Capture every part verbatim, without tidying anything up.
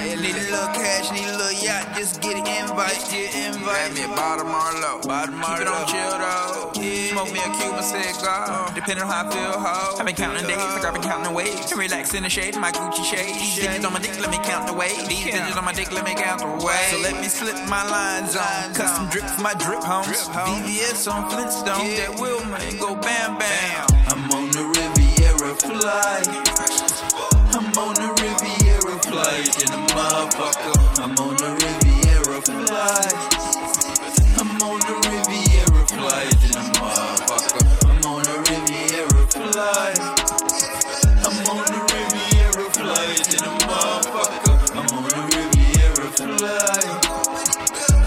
it. Need a little cash, need a little yacht, just get an invite, get an invite. Grab me a bottle Marlowe, bottle Marlowe. Keep it on chill though, yeah. Smoke me a Cuban cigar, uh, depending on how I feel, ho. I've been counting days, like I've been counting waves. Can relax in the shade, my Gucci shade. These bitches on my dick, let me count the waves. These bitches on my dick, let me count the waves. So let me slip my lines on, custom drip for my drip homes. V V S on Flintstone, yeah. That will make go bam bam. I'm on the Riviera flight. I'm on the Riviera flight in a motherfucker. I'm on the Riviera flight. I'm on the Riviera flight in a motherfucker. I'm on the Riviera flight. I'm on the Riviera flight in a motherfucker. I'm on the Riviera flight.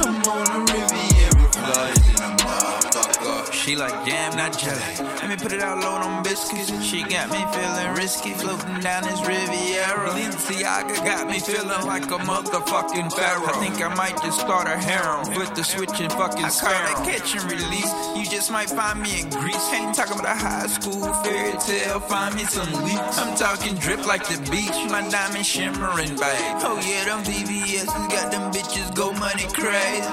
I'm on the Riviera flight in a motherfucker. She like jam, not jelly. Let me put it out low on biscuits. She got me feeling risky, floating down this Riviera. Balenciaga got me feeling like a motherfucking pharaoh. I think I might just start a harem with the switch and fucking sparrow. I call that catch and release. You just might find me in Greece. Ain't talking about a high school fairy tale. Find me some leaks. I'm talking drip like the beach. My diamond shimmering, babe. Oh yeah, them V V S's got them bitches go money crazy.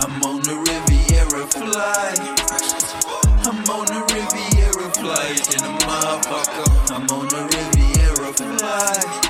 I'm on the Riviera flight. I'm on the Riviera flight in a motherfucker. I'm on the Riviera flight.